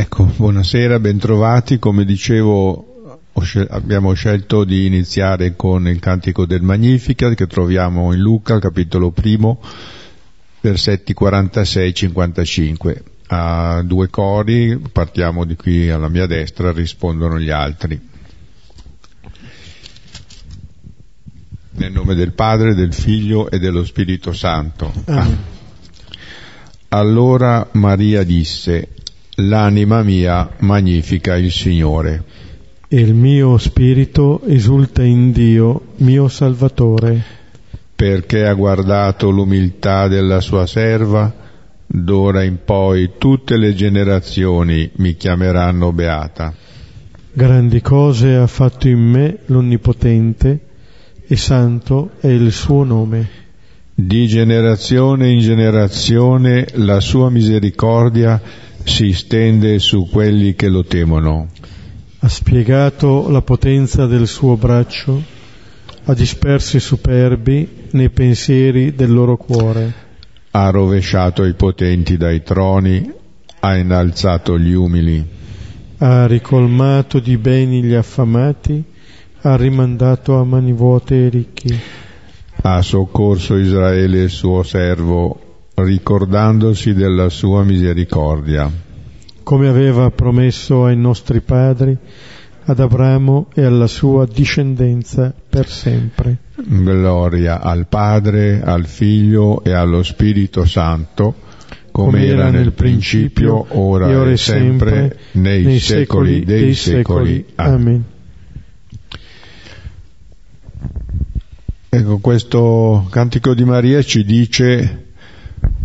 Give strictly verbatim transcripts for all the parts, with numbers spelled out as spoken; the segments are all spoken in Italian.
Ecco, buonasera, bentrovati. Come dicevo, abbiamo scelto di iniziare con il Cantico del Magnificat, che troviamo in Luca, capitolo primo, versetti quarantasei cinquantacinque. A due cori, partiamo di qui alla mia destra, rispondono gli altri. Nel nome del Padre, del Figlio e dello Spirito Santo. Ah. Allora Maria disse: l'anima mia magnifica il Signore, e il mio spirito esulta in Dio, mio Salvatore, perché ha guardato l'umiltà della sua serva. D'ora in poi tutte le generazioni mi chiameranno beata. Grandi cose ha fatto in me l'Onnipotente, e santo è il suo nome. Di generazione in generazione la sua misericordia si stende su quelli che lo temono. Ha spiegato la potenza del suo braccio, ha disperso i superbi nei pensieri del loro cuore. Ha rovesciato i potenti dai troni, ha innalzato gli umili. Ha ricolmato di beni gli affamati, ha rimandato a mani vuote i ricchi. Ha soccorso Israele il suo servo, ricordandosi della sua misericordia, come aveva promesso ai nostri padri, ad Abramo e alla sua discendenza per sempre. Gloria al Padre, al Figlio e allo Spirito Santo, come era nel principio, ora e, ora e sempre, sempre, nei, nei secoli, secoli dei secoli. secoli. Amen. Ecco, questo Cantico di Maria ci dice,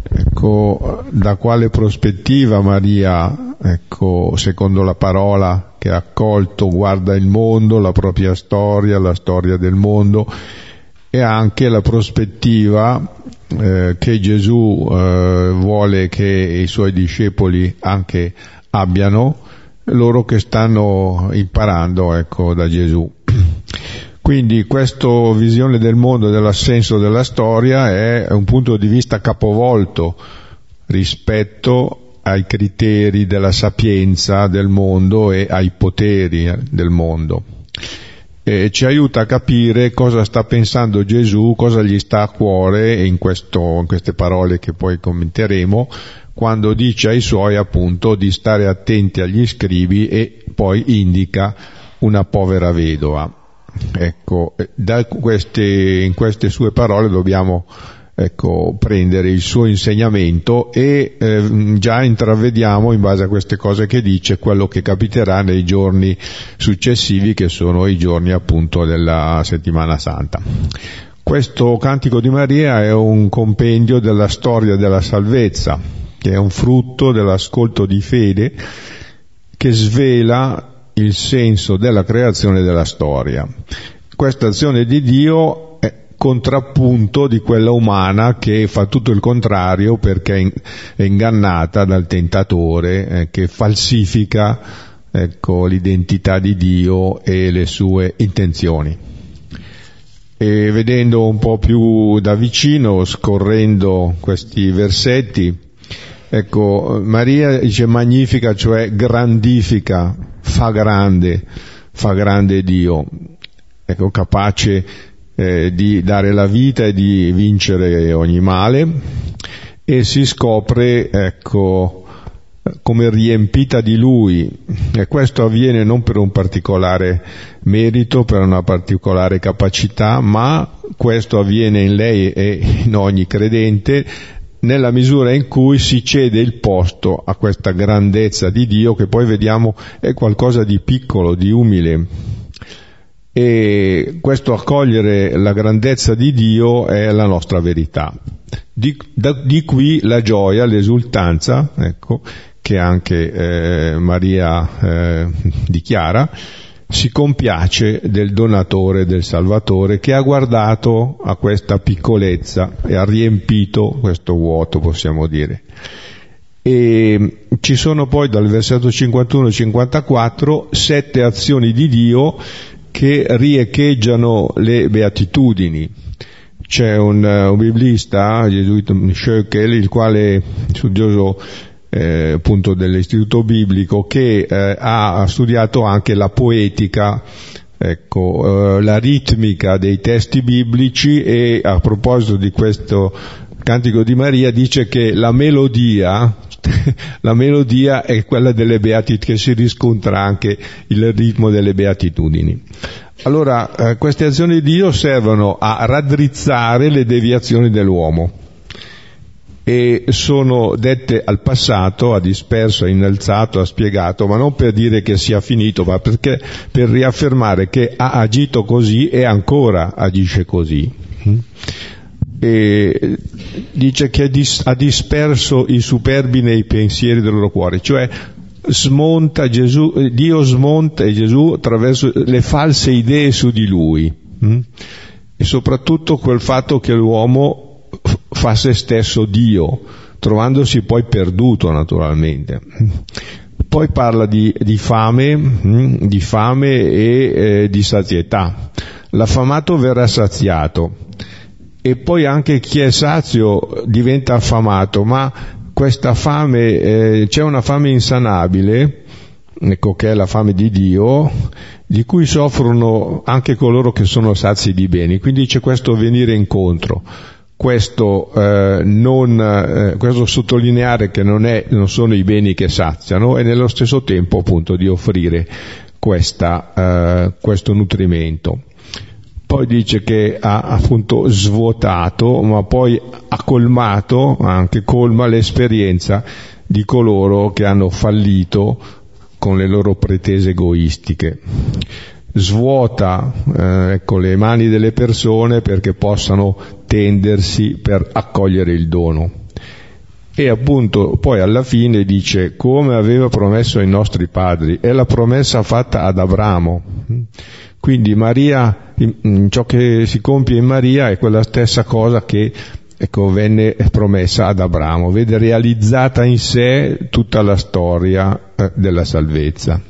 ecco, da quale prospettiva Maria, ecco, secondo la parola che ha accolto, guarda il mondo, la propria storia, la storia del mondo, e anche la prospettiva eh, che Gesù eh, vuole che i suoi discepoli anche abbiano, loro che stanno imparando, ecco, da Gesù. Quindi questa visione del mondo, dell'assenso della storia, è un punto di vista capovolto rispetto ai criteri della sapienza del mondo e ai poteri del mondo, e ci aiuta a capire cosa sta pensando Gesù, cosa gli sta a cuore in, questo, in queste parole che poi commenteremo, quando dice ai suoi appunto di stare attenti agli scribi e poi indica una povera vedova. Ecco, da queste, in queste sue parole dobbiamo, ecco, prendere il suo insegnamento e eh, già intravediamo, in base a queste cose che dice, quello che capiterà nei giorni successivi, che sono i giorni appunto della Settimana Santa. Questo Cantico di Maria è un compendio della storia della salvezza, che è un frutto dell'ascolto di fede che svela il senso della creazione della storia. Questa azione di Dio contrappunto di quella umana, che fa tutto il contrario perché è ingannata dal tentatore eh, che falsifica, ecco, l'identità di Dio e le sue intenzioni. E vedendo un po' più da vicino, scorrendo questi versetti, ecco, Maria dice magnifica, cioè grandifica, fa grande, fa grande Dio, ecco, capace Eh, di dare la vita e di vincere ogni male, e si scopre, ecco, come riempita di Lui, e questo avviene non per un particolare merito, per una particolare capacità, ma questo avviene in lei e in ogni credente nella misura in cui si cede il posto a questa grandezza di Dio, che poi vediamo è qualcosa di piccolo, di umile. E questo accogliere la grandezza di Dio è la nostra verità. Di, da, di qui la gioia, l'esultanza, ecco, che anche eh, Maria eh, dichiara: si compiace del donatore, del Salvatore, che ha guardato a questa piccolezza e ha riempito questo vuoto, possiamo dire. E ci sono poi, dal versetto cinquantuno cinquantaquattro, sette azioni di Dio che riecheggiano le beatitudini. C'è un, un biblista, Gesù Schöckel, il quale, studioso eh, appunto dell'Istituto Biblico, che eh, ha studiato anche la poetica, ecco, eh, la ritmica dei testi biblici, e a proposito di questo Cantico di Maria dice che la melodia, la melodia è quella delle beatitudini, che si riscontra anche il ritmo delle beatitudini. Allora, eh, queste azioni di Dio servono a raddrizzare le deviazioni dell'uomo e sono dette al passato, ha disperso, ha innalzato, ha spiegato, ma non per dire che sia finito, ma perché per riaffermare che ha agito così e ancora agisce così. E dice che ha disperso i superbi nei pensieri del loro cuore, cioè smonta Gesù, Dio smonta Gesù attraverso le false idee su di lui, e soprattutto quel fatto che l'uomo fa se stesso Dio, trovandosi poi perduto naturalmente. Poi parla di, di fame, di fame e eh, di sazietà. L'affamato verrà saziato. E poi anche chi è sazio diventa affamato, ma questa fame, eh, c'è una fame insanabile, ecco, che è la fame di Dio, di cui soffrono anche coloro che sono sazi di beni. Quindi c'è questo venire incontro, questo, eh, non, eh, questo sottolineare che non, è, non sono i beni che saziano, e nello stesso tempo appunto di offrire questa, eh, questo nutrimento. Poi dice che ha appunto svuotato, ma poi ha colmato, anche colma l'esperienza di coloro che hanno fallito con le loro pretese egoistiche. Svuota eh, ecco, le mani delle persone perché possano tendersi per accogliere il dono. E appunto poi alla fine dice: come aveva promesso ai nostri padri, è la promessa fatta ad Abramo. Quindi Maria, ciò che si compie in Maria è quella stessa cosa che, ecco, venne promessa ad Abramo, vede realizzata in sé tutta la storia della salvezza.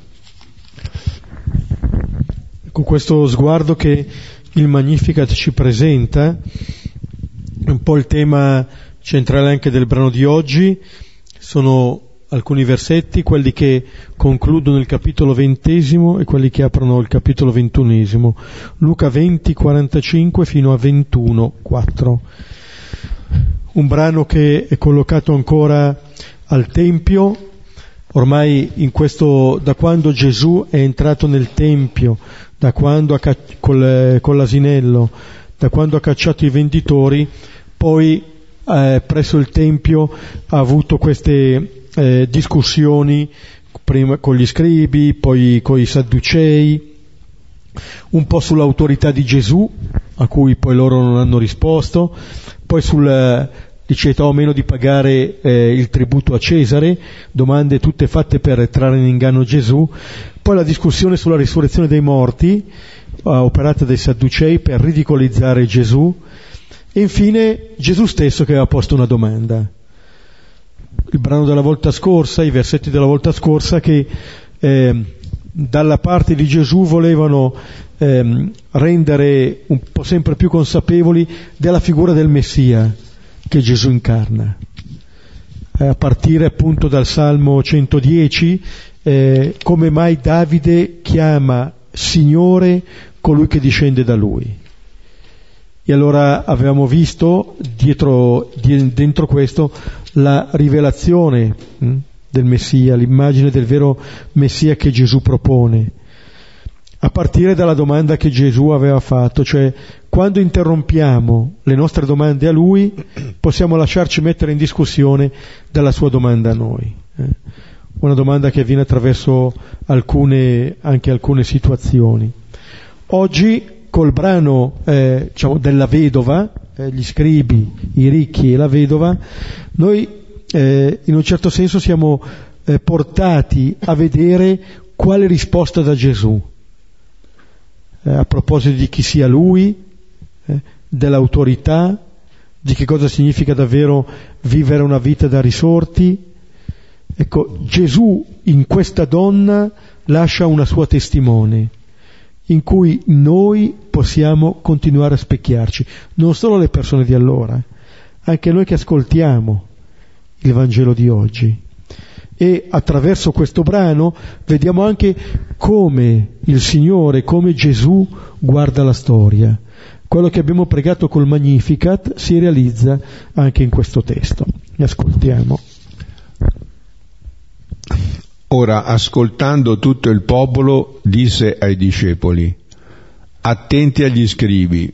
Con questo sguardo che il Magnificat ci presenta, è un po' il tema centrale anche del brano di oggi. Sono alcuni versetti, quelli che concludono il capitolo ventesimo e quelli che aprono il capitolo ventunesimo. Luca venti, quarantacinque fino a ventuno, quattro. Un brano che è collocato ancora al Tempio. Ormai in questo, da quando Gesù è entrato nel Tempio, da quando ha, col, con l'asinello, da quando ha cacciato i venditori, poi eh, presso il Tempio ha avuto queste Eh, discussioni prima con gli scribi, poi con i sadducei, un po' sull'autorità di Gesù, a cui poi loro non hanno risposto, poi sul liceità o meno di pagare eh, il tributo a Cesare, domande tutte fatte per trarre in inganno Gesù, poi la discussione sulla risurrezione dei morti eh, operata dai sadducei per ridicolizzare Gesù, e infine Gesù stesso che aveva posto una domanda. Il brano della volta scorsa, i versetti della volta scorsa, che eh, dalla parte di Gesù volevano eh, rendere un po' sempre più consapevoli della figura del Messia che Gesù incarna, eh, a partire appunto dal Salmo centodieci, eh, come mai Davide chiama Signore colui che discende da lui. E allora avevamo visto dietro, dentro questo la rivelazione del Messia, l'immagine del vero Messia che Gesù propone, a partire dalla domanda che Gesù aveva fatto, cioè quando interrompiamo le nostre domande a Lui possiamo lasciarci mettere in discussione dalla sua domanda a noi. Una domanda che avviene attraverso alcune, anche alcune situazioni. Oggi col brano eh, diciamo, della vedova, eh, gli scribi, i ricchi e la vedova, noi eh, in un certo senso siamo eh, portati a vedere quale risposta da Gesù, eh, a proposito di chi sia Lui, eh, dell'autorità, di che cosa significa davvero vivere una vita da risorti. Ecco, Gesù in questa donna lascia una sua testimone, in cui noi possiamo continuare a specchiarci, non solo le persone di allora, anche noi che ascoltiamo il Vangelo di oggi. E attraverso questo brano vediamo anche come il Signore, come Gesù guarda la storia. Quello che abbiamo pregato col Magnificat si realizza anche in questo testo. Ne ascoltiamo. Ora, ascoltando tutto il popolo, disse ai discepoli: attenti agli scribi,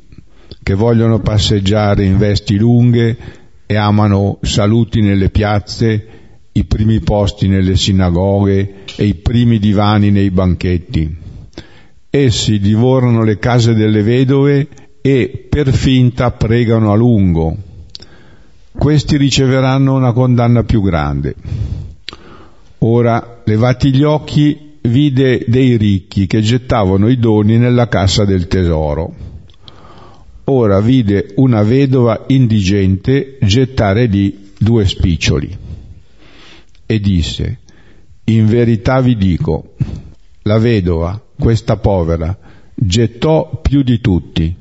che vogliono passeggiare in vesti lunghe e amano saluti nelle piazze, i primi posti nelle sinagoghe e i primi divani nei banchetti. Essi divorano le case delle vedove e per finta pregano a lungo. Questi riceveranno una condanna più grande. Ora, levati gli occhi, vide dei ricchi che gettavano i doni nella cassa del tesoro. Ora vide una vedova indigente gettare lì due spiccioli. E disse: in verità vi dico, la vedova, questa povera, gettò più di tutti,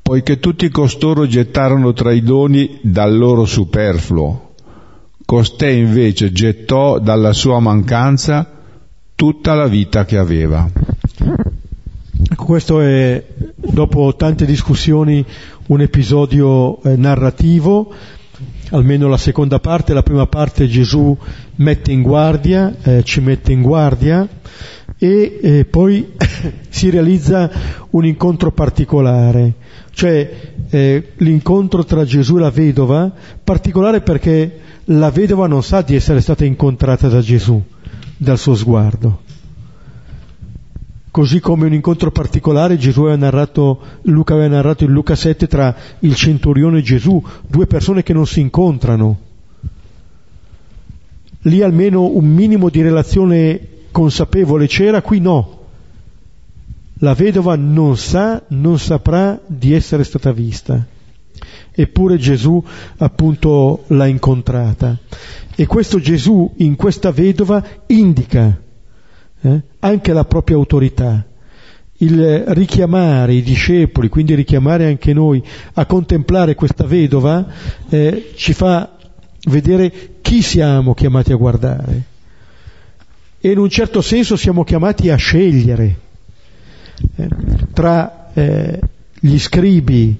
poiché tutti costoro gettarono tra i doni dal loro superfluo, costei invece gettò dalla sua mancanza tutta la vita che aveva. Questo è, dopo tante discussioni, un episodio eh, narrativo, almeno la seconda parte. La prima parte Gesù mette in guardia, eh, ci mette in guardia, e eh, poi si realizza un incontro particolare, cioè eh, l'incontro tra Gesù e la vedova, particolare perché la vedova non sa di essere stata incontrata da Gesù, dal suo sguardo. Così come un incontro particolare Gesù aveva narrato, Luca aveva narrato in Luca sette tra il centurione e Gesù, due persone che non si incontrano. Lì almeno un minimo di relazione consapevole c'era, qui no. La vedova non sa, non saprà di essere stata vista. Eppure Gesù appunto l'ha incontrata. E questo Gesù in questa vedova indica eh, anche la propria autorità. Il richiamare i discepoli, quindi richiamare anche noi a contemplare questa vedova, eh, ci fa vedere chi siamo chiamati a guardare. E in un certo senso siamo chiamati a scegliere eh, tra eh, gli scribi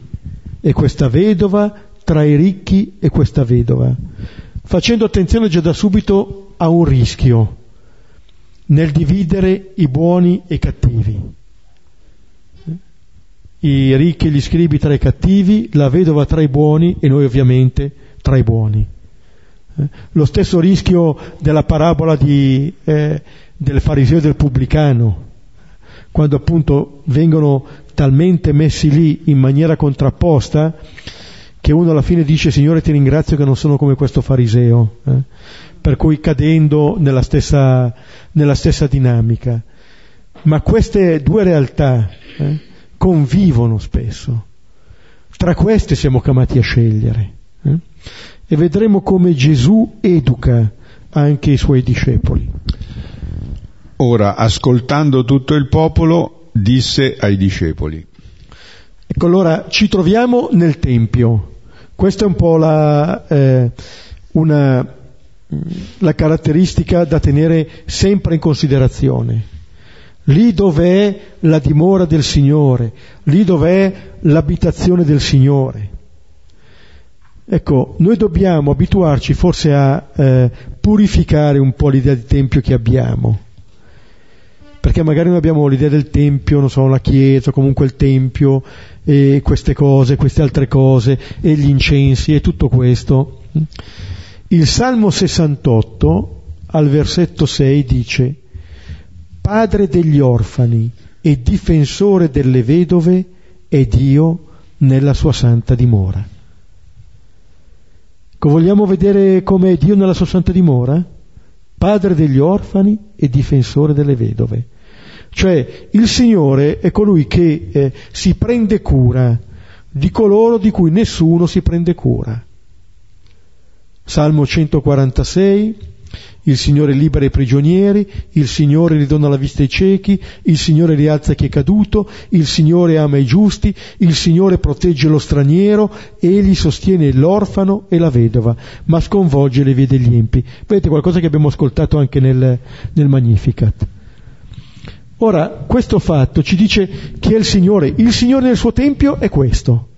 e questa vedova, tra i ricchi e questa vedova, facendo attenzione già da subito a un rischio nel dividere i buoni e i cattivi, i ricchi e gli scribi tra i cattivi, la vedova tra i buoni e noi ovviamente tra i buoni. Lo stesso rischio della parabola di, eh, del fariseo e del pubblicano, quando appunto vengono talmente messi lì in maniera contrapposta che uno alla fine dice: Signore, ti ringrazio che non sono come questo fariseo, eh? Per cui cadendo nella stessa, nella stessa dinamica. Ma queste due realtà eh, convivono spesso, tra queste siamo chiamati a scegliere eh? E vedremo come Gesù educa anche i suoi discepoli. Ora, ascoltando tutto il popolo, disse ai discepoli. Ecco, allora ci troviamo nel Tempio. Questa è un po' la, eh, una, la caratteristica da tenere sempre in considerazione. Lì dov'è la dimora del Signore, lì dov'è l'abitazione del Signore. Ecco, noi dobbiamo abituarci forse a eh, purificare un po' l'idea di Tempio che abbiamo. Perché magari noi abbiamo l'idea del tempio, non so, la chiesa, comunque il tempio, e queste cose, queste altre cose, e gli incensi, e tutto questo. Il Salmo sessantotto, al versetto sei, dice: Padre degli orfani e difensore delle vedove è Dio nella sua santa dimora. Vogliamo vedere come è Dio nella sua santa dimora? Padre degli orfani e difensore delle vedove. Cioè il Signore è colui che eh, si prende cura di coloro di cui nessuno si prende cura. Salmo centoquarantasei, Il Signore libera i prigionieri, il Signore ridona la vista ai ciechi, il Signore rialza chi è caduto, il Signore ama i giusti, il Signore protegge lo straniero, egli sostiene l'orfano e la vedova, ma sconvolge le vie degli empi. Vedete, qualcosa che abbiamo ascoltato anche nel, nel Magnificat. Ora, questo fatto ci dice chi è il Signore. Il Signore nel suo Tempio è questo.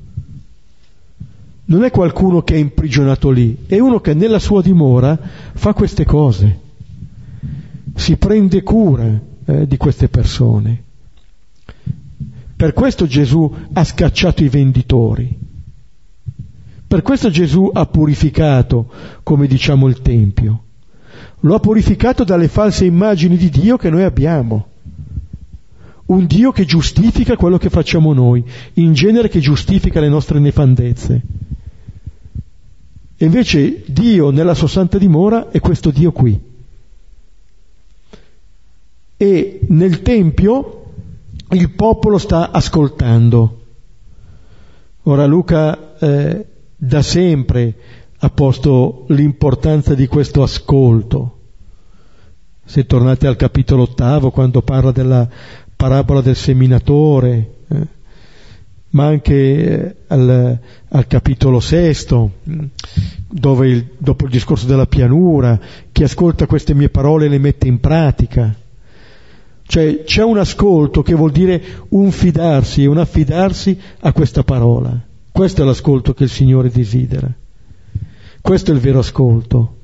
Non è qualcuno che è imprigionato lì, è uno che nella sua dimora fa queste cose, si prende cura eh, di queste persone. Per questo Gesù ha scacciato i venditori, per questo Gesù ha purificato, come diciamo, il Tempio. Lo ha purificato dalle false immagini di Dio che noi abbiamo. Un Dio che giustifica quello che facciamo noi, in genere che giustifica le nostre nefandezze. E invece Dio nella sua santa dimora è questo Dio qui. E nel Tempio il popolo sta ascoltando. Ora Luca eh, da sempre ha posto l'importanza di questo ascolto. Se tornate al capitolo ottavo, quando parla della parabola del seminatore, eh, ma anche eh, al, al capitolo sesto, dove il, dopo il discorso della pianura, chi ascolta queste mie parole le mette in pratica. Cioè c'è un ascolto che vuol dire un fidarsi e un affidarsi a questa parola. Questo è l'ascolto che il Signore desidera, questo è il vero ascolto.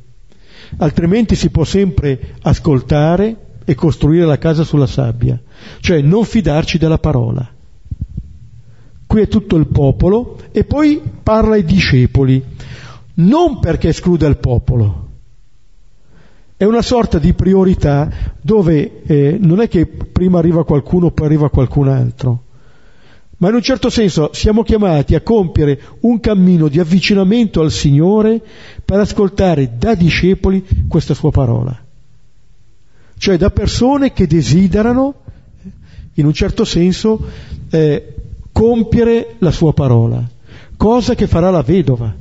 Altrimenti si può sempre ascoltare e costruire la casa sulla sabbia, cioè non fidarci della parola. Qui è tutto il popolo, e poi parla ai discepoli, non perché escluda il popolo, è una sorta di priorità dove eh, non è che prima arriva qualcuno poi arriva qualcun altro, ma in un certo senso siamo chiamati a compiere un cammino di avvicinamento al Signore per ascoltare da discepoli questa sua parola. Cioè da persone che desiderano, in un certo senso, eh, compiere la sua parola, cosa che farà la vedova.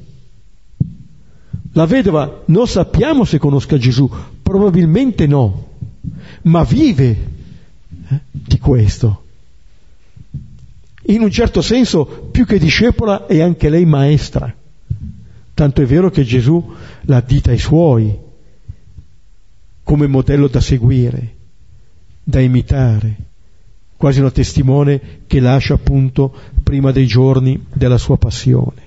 La vedova non sappiamo se conosca Gesù, probabilmente no, ma vive eh, di questo. In un certo senso, più che discepola, è anche lei maestra. Tanto è vero che Gesù l'ha dita ai suoi, come modello da seguire, da imitare, quasi una testimone che lascia appunto prima dei giorni della sua passione.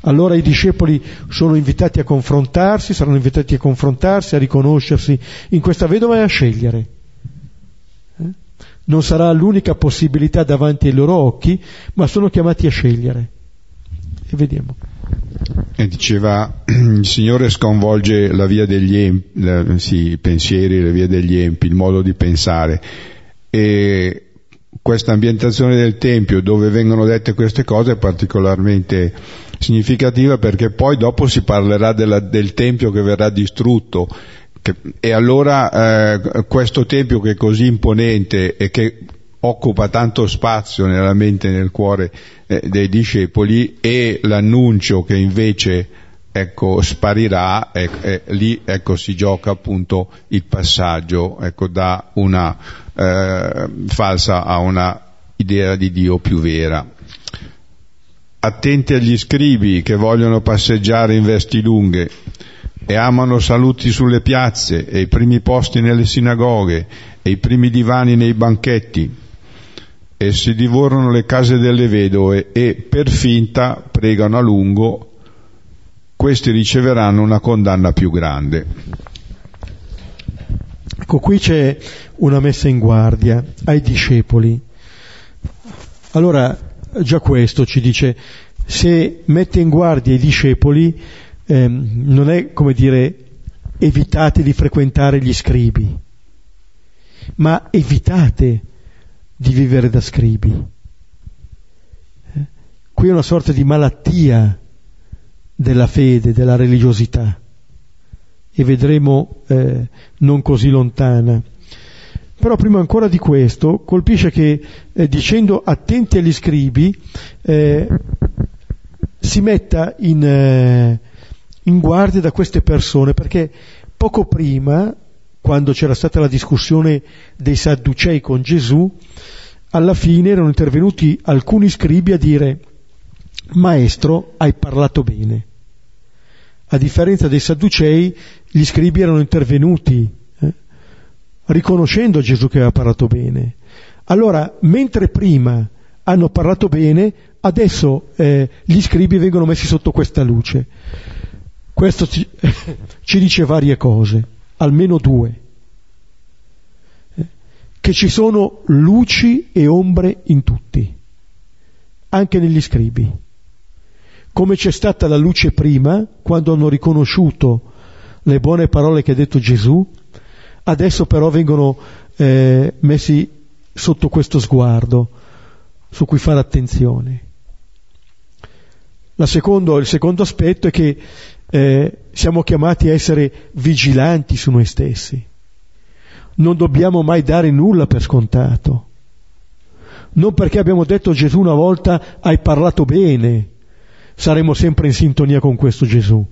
Allora i discepoli sono invitati a confrontarsi, saranno invitati a confrontarsi, a riconoscersi in questa vedova e a scegliere. Non sarà l'unica possibilità davanti ai loro occhi, ma sono chiamati a scegliere. E vediamo. E diceva, il Signore sconvolge la via degli empi, la, sì, i pensieri, la via degli empi, il modo di pensare. E questa ambientazione del Tempio, dove vengono dette queste cose, è particolarmente significativa, perché poi dopo si parlerà della, del Tempio che verrà distrutto. Che, e allora eh, questo Tempio che è così imponente e che occupa tanto spazio nella mente e nel cuore eh, dei discepoli, e l'annuncio che invece ecco sparirà, e, e, lì ecco si gioca appunto il passaggio ecco da una eh, falsa a una idea di Dio più vera. Attenti agli scribi che vogliono passeggiare in vesti lunghe e amano saluti sulle piazze e i primi posti nelle sinagoghe e i primi divani nei banchetti. E si divorano le case delle vedove e per finta pregano a lungo, questi riceveranno una condanna più grande. Ecco, qui c'è una messa in guardia ai discepoli. Allora, già questo ci dice, se mette in guardia i discepoli, ehm, non è come dire evitate di frequentare gli scribi, ma evitate di vivere da scribi. Eh? Qui è una sorta di malattia della fede, della religiosità, e vedremo eh, non così lontana. Però prima ancora di questo colpisce che eh, dicendo attenti agli scribi eh, si metta in, eh, in guardia da queste persone, perché poco prima, quando c'era stata la discussione dei Sadducei con Gesù, alla fine erano intervenuti alcuni scribi a dire: «Maestro, hai parlato bene». A differenza dei Sadducei, gli scribi erano intervenuti eh, riconoscendo Gesù che aveva parlato bene. Allora, mentre prima hanno parlato bene, adesso eh, gli scribi vengono messi sotto questa luce. Questo ci, eh, ci dice varie cose, almeno due, eh, che ci sono luci e ombre in tutti, anche negli scribi. Come c'è stata la luce prima, quando hanno riconosciuto le buone parole che ha detto Gesù, adesso però vengono eh, messi sotto questo sguardo su cui fare attenzione. La secondo, il secondo aspetto è che eh, siamo chiamati a essere vigilanti su noi stessi. Non dobbiamo mai dare nulla per scontato. Non perché abbiamo detto a Gesù una volta «hai parlato bene» saremo sempre in sintonia con questo Gesù.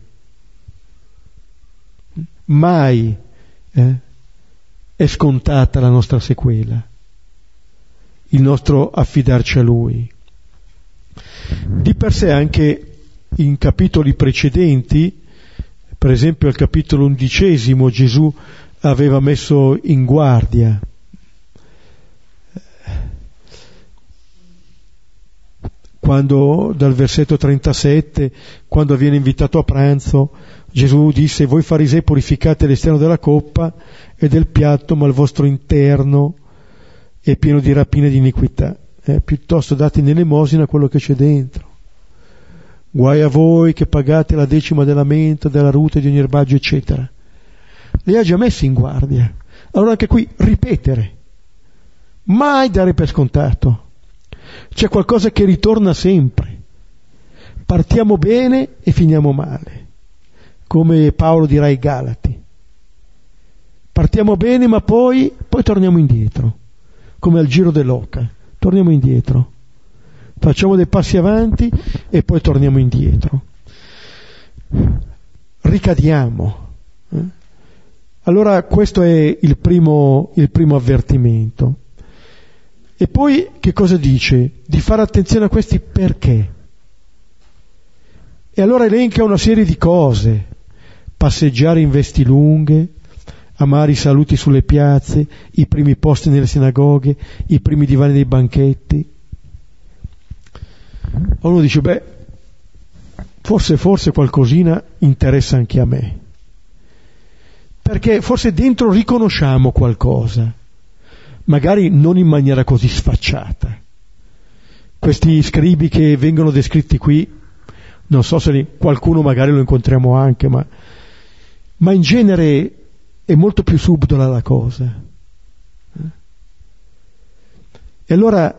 Mai eh, è scontata la nostra sequela, il nostro affidarci a Lui. Di per sé anche in capitoli precedenti, per esempio al capitolo undicesimo, Gesù aveva messo in guardia. Quando dal versetto trentasette, quando viene invitato a pranzo, Gesù disse: «Voi farisei purificate l'esterno della coppa e del piatto, ma il vostro interno è pieno di rapine e di iniquità. Eh, piuttosto date in elemosina quello che c'è dentro. Guai a voi che pagate la decima della menta, della ruta e di ogni erbaggio, eccetera». Li ha già messi in guardia. Allora anche qui ripetere, mai dare per scontato. C'è qualcosa che ritorna sempre. Partiamo bene e finiamo male, come Paolo dirà ai Galati. Partiamo bene, ma poi, poi torniamo indietro, come al giro dell'oca. Torniamo indietro, facciamo dei passi avanti e poi torniamo indietro. Ricadiamo. Eh? Allora questo è il primo, il primo avvertimento. E poi che cosa dice? Di fare attenzione a questi perché. E allora elenca una serie di cose: passeggiare in vesti lunghe, amare i saluti sulle piazze, i primi posti nelle sinagoghe, i primi divani dei banchetti. Uno dice: beh, forse forse qualcosina interessa anche a me, perché forse dentro riconosciamo qualcosa, magari non in maniera così sfacciata. Questi scribi che vengono descritti qui, non so se qualcuno magari lo incontriamo anche, ma, ma in genere è molto più subdola la cosa. E allora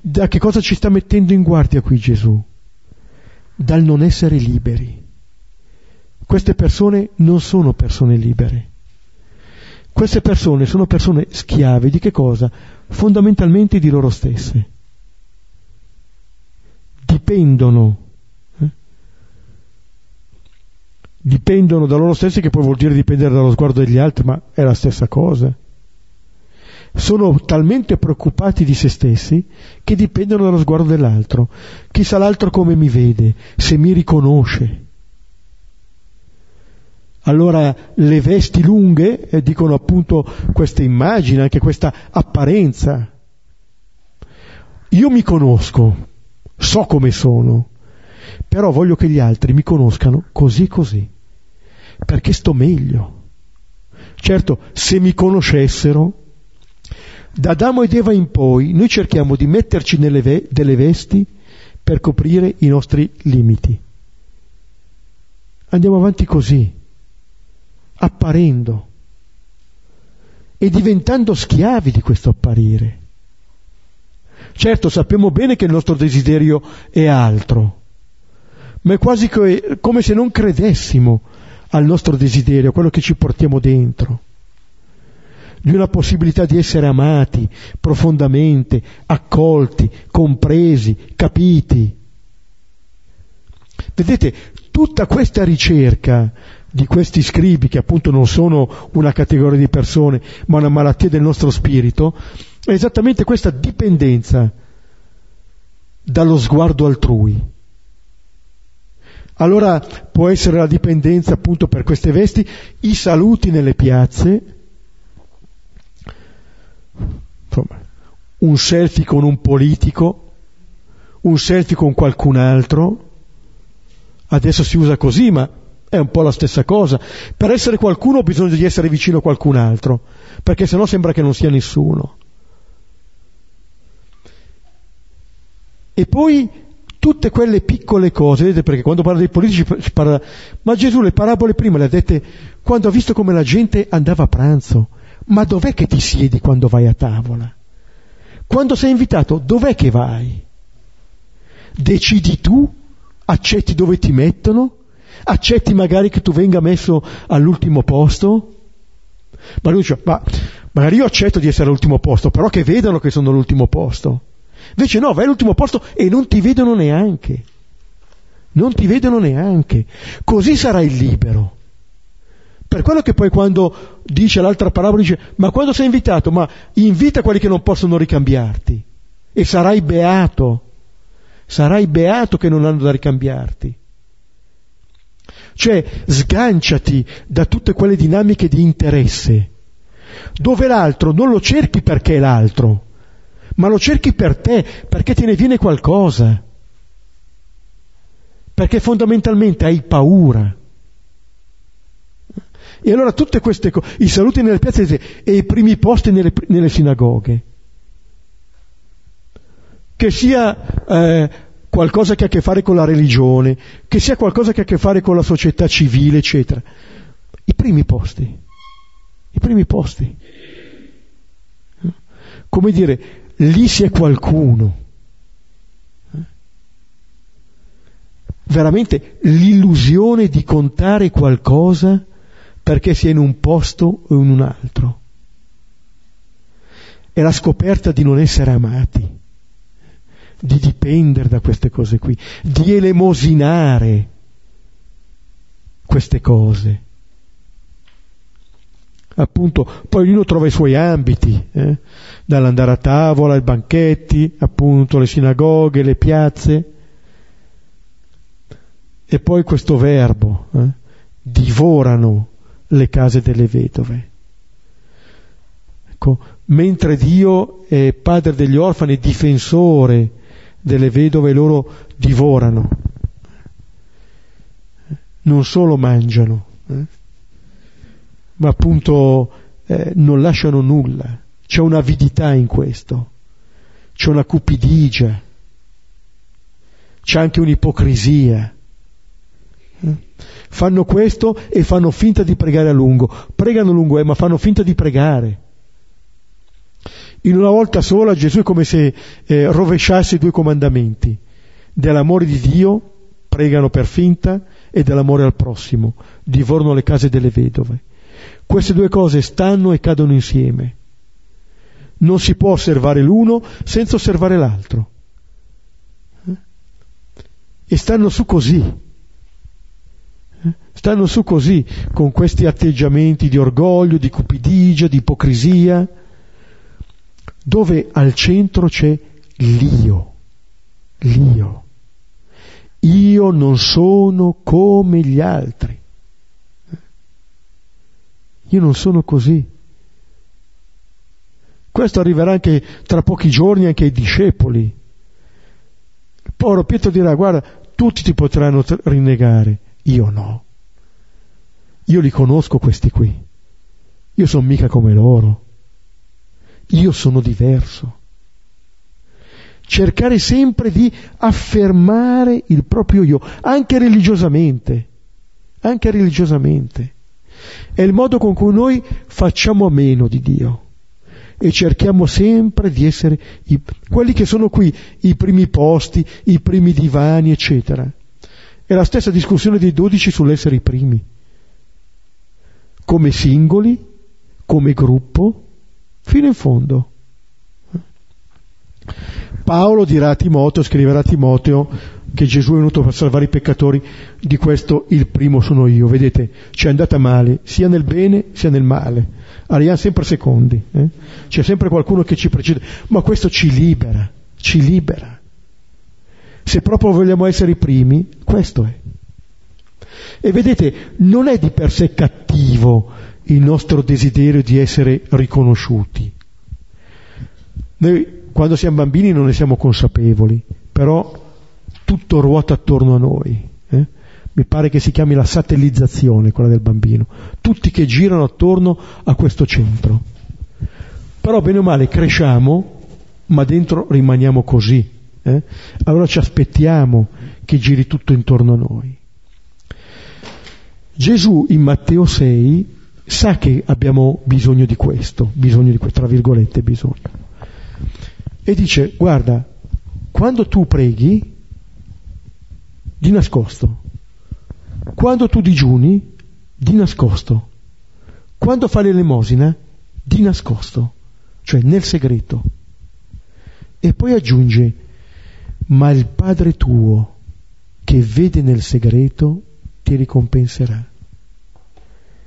da che cosa ci sta mettendo in guardia qui Gesù? Dal non essere liberi. Queste persone non sono persone libere. Queste persone sono persone schiave di che cosa? Fondamentalmente di loro stesse. Dipendono. Eh? Dipendono da loro stesse, che poi vuol dire dipendere dallo sguardo degli altri, ma è la stessa cosa. Sono talmente preoccupati di se stessi che dipendono dallo sguardo dell'altro. Chissà l'altro come mi vede, se mi riconosce. Allora le vesti lunghe eh, dicono appunto questa immagine, anche questa apparenza. Io mi conosco, so come sono, però voglio che gli altri mi conoscano così così, perché sto meglio. Certo, se mi conoscessero, da Adamo ed Eva in poi noi cerchiamo di metterci nelle ve- delle vesti per coprire i nostri limiti. Andiamo avanti così, apparendo e diventando schiavi di questo apparire. Certo, sappiamo bene che il nostro desiderio è altro, ma è quasi co- come se non credessimo al nostro desiderio, a quello che ci portiamo dentro, di una possibilità di essere amati profondamente, accolti, compresi, capiti. Vedete, tutta questa ricerca di questi scribi, che appunto non sono una categoria di persone, ma una malattia del nostro spirito, è esattamente questa dipendenza dallo sguardo altrui. Allora può essere la dipendenza appunto per queste vesti, i saluti nelle piazze, insomma, un selfie con un politico, un selfie con qualcun altro. Adesso si usa così, ma è un po' la stessa cosa. Per essere qualcuno ho bisogno di essere vicino a qualcun altro, perché sennò sembra che non sia nessuno. E poi tutte quelle piccole cose, vedete, perché quando parla dei politici parla... ma Gesù le parabole prima le ha dette quando ha visto come la gente andava a pranzo. Ma dov'è che ti siedi quando vai a tavola? Quando sei invitato, dov'è che vai? Decidi tu? Accetti dove ti mettono? Accetti magari che tu venga messo all'ultimo posto? Ma lui dice, ma magari io accetto di essere all'ultimo posto, però che vedano che sono all'ultimo posto. Invece no, vai all'ultimo posto e non ti vedono neanche. Non ti vedono neanche. Così sarai libero. Per quello che poi quando dice l'altra parabola, dice, ma quando sei invitato, ma invita quelli che non possono ricambiarti e sarai beato. Sarai beato che non hanno da ricambiarti. Cioè, sganciati da tutte quelle dinamiche di interesse, dove l'altro non lo cerchi perché è l'altro, ma lo cerchi per te, perché te ne viene qualcosa, perché fondamentalmente hai paura. E allora tutte queste cose, i saluti nelle piazze e i primi posti nelle, nelle sinagoghe, che sia eh, qualcosa che ha a che fare con la religione, che sia qualcosa che ha a che fare con la società civile, eccetera. I primi posti, i primi posti. Come dire, lì si è qualcuno. Veramente l'illusione di contare qualcosa perché si è in un posto o in un altro. È la scoperta di non essere amati, di dipendere da queste cose qui, di elemosinare queste cose. Appunto, poi ognuno trova i suoi ambiti, eh? dall'andare a tavola, ai banchetti, appunto, le sinagoghe, le piazze. E poi questo verbo, eh? divorano le case delle vedove. Ecco, mentre Dio è padre degli orfani, difensore delle vedove, loro divorano, non solo mangiano, eh? ma appunto eh, non lasciano nulla. C'è un'avidità in questo, c'è una cupidigia, c'è anche un'ipocrisia. eh? Fanno questo e fanno finta di pregare a lungo, pregano a lungo, eh, ma fanno finta di pregare. In una volta sola Gesù è come se eh, rovesciasse i due comandamenti: dell'amore di Dio pregano per finta, e dell'amore al prossimo divorano le case delle vedove. Queste due cose stanno e cadono insieme. Non si può osservare l'uno senza osservare l'altro, eh? e stanno su così, eh? stanno su così, con questi atteggiamenti di orgoglio, di cupidigia, di ipocrisia, dove al centro c'è l'io, l'io. Io non sono come gli altri. Io non sono così. Questo arriverà anche tra pochi giorni anche ai discepoli. Il povero Pietro dirà, guarda, tutti ti potranno rinnegare, io no. Io li conosco questi qui. Io sono mica come loro. Io sono diverso. Cercare sempre di affermare il proprio io, anche religiosamente, anche religiosamente. È il modo con cui noi facciamo a meno di Dio e cerchiamo sempre di essere i, quelli che sono qui, i primi posti, i primi divani, eccetera. È la stessa discussione dei dodici sull'essere i primi, come singoli, come gruppo, fino in fondo. Paolo dirà a Timoteo, scriverà a Timoteo, che Gesù è venuto per salvare i peccatori, di questo il primo sono io. Vedete, ci è andata male, sia nel bene sia nel male. Arriviamo sempre secondi, eh? C'è sempre qualcuno che ci precede, ma questo ci libera, ci libera. Se proprio vogliamo essere i primi, questo è. E vedete, non è di per sé cattivo il nostro desiderio di essere riconosciuti. Noi quando siamo bambini non ne siamo consapevoli, però tutto ruota attorno a noi, eh? Mi pare che si chiami la satellizzazione, quella del bambino, tutti che girano attorno a questo centro. Però bene o male cresciamo, ma dentro rimaniamo così, eh? Allora ci aspettiamo che giri tutto intorno a noi. Gesù in Matteo sei sa che abbiamo bisogno di questo, bisogno di questo, tra virgolette, bisogno. E dice, guarda, quando tu preghi, di nascosto. Quando tu digiuni, di nascosto. Quando fai l'elemosina, di nascosto, cioè nel segreto. E poi aggiunge, ma il Padre tuo, che vede nel segreto, ti ricompenserà.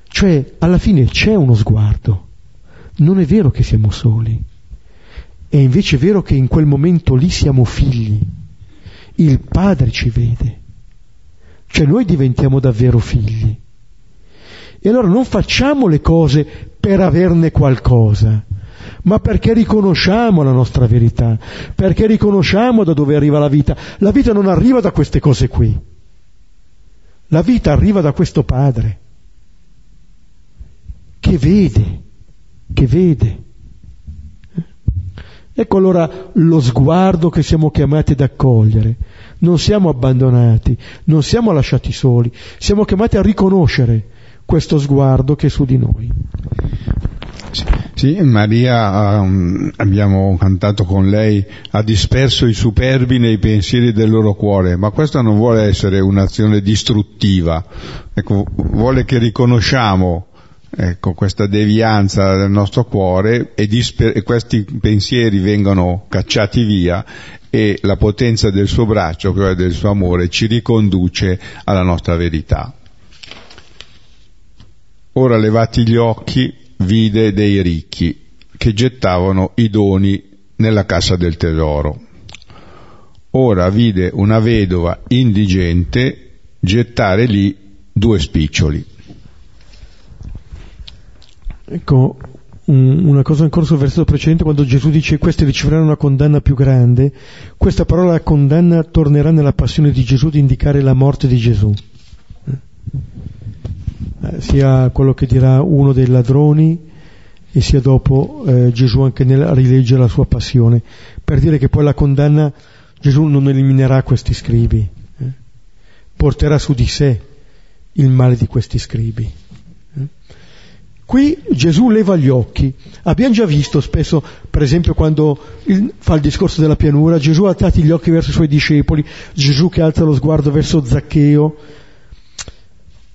Cioè, alla fine c'è uno sguardo. Non è vero che siamo soli. È invece vero che in quel momento lì siamo figli. Il Padre ci vede. Cioè noi diventiamo davvero figli. E allora non facciamo le cose per averne qualcosa, ma perché riconosciamo la nostra verità, perché riconosciamo da dove arriva la vita. La vita non arriva da queste cose qui. La vita arriva da questo Padre che vede, che vede. Ecco allora lo sguardo che siamo chiamati ad accogliere. Non siamo abbandonati, non siamo lasciati soli, siamo chiamati a riconoscere questo sguardo che è su di noi. Sì, sì, Maria, um, abbiamo cantato con lei, ha disperso i superbi nei pensieri del loro cuore, ma questa non vuole essere un'azione distruttiva, ecco, vuole che riconosciamo, ecco, questa devianza del nostro cuore e, disper- e questi pensieri vengano cacciati via e la potenza del suo braccio, cioè del suo amore, ci riconduce alla nostra verità. Ora, levati gli occhi, vide dei ricchi che gettavano i doni nella cassa del tesoro. Ora vide una vedova indigente gettare lì due spiccioli. Ecco, una cosa ancora sul versetto precedente, quando Gesù dice questi riceveranno una condanna più grande, questa parola condanna tornerà nella passione di Gesù ad indicare la morte di Gesù, eh, sia quello che dirà uno dei ladroni e sia dopo eh, Gesù anche nel rileggere la sua passione, per dire che poi la condanna Gesù non eliminerà questi scribi, eh, porterà su di sé il male di questi scribi. eh. Qui Gesù leva gli occhi. Abbiamo già visto spesso, per esempio, quando il, fa il discorso della pianura, Gesù ha alzati gli occhi verso i suoi discepoli, Gesù che alza lo sguardo verso Zaccheo,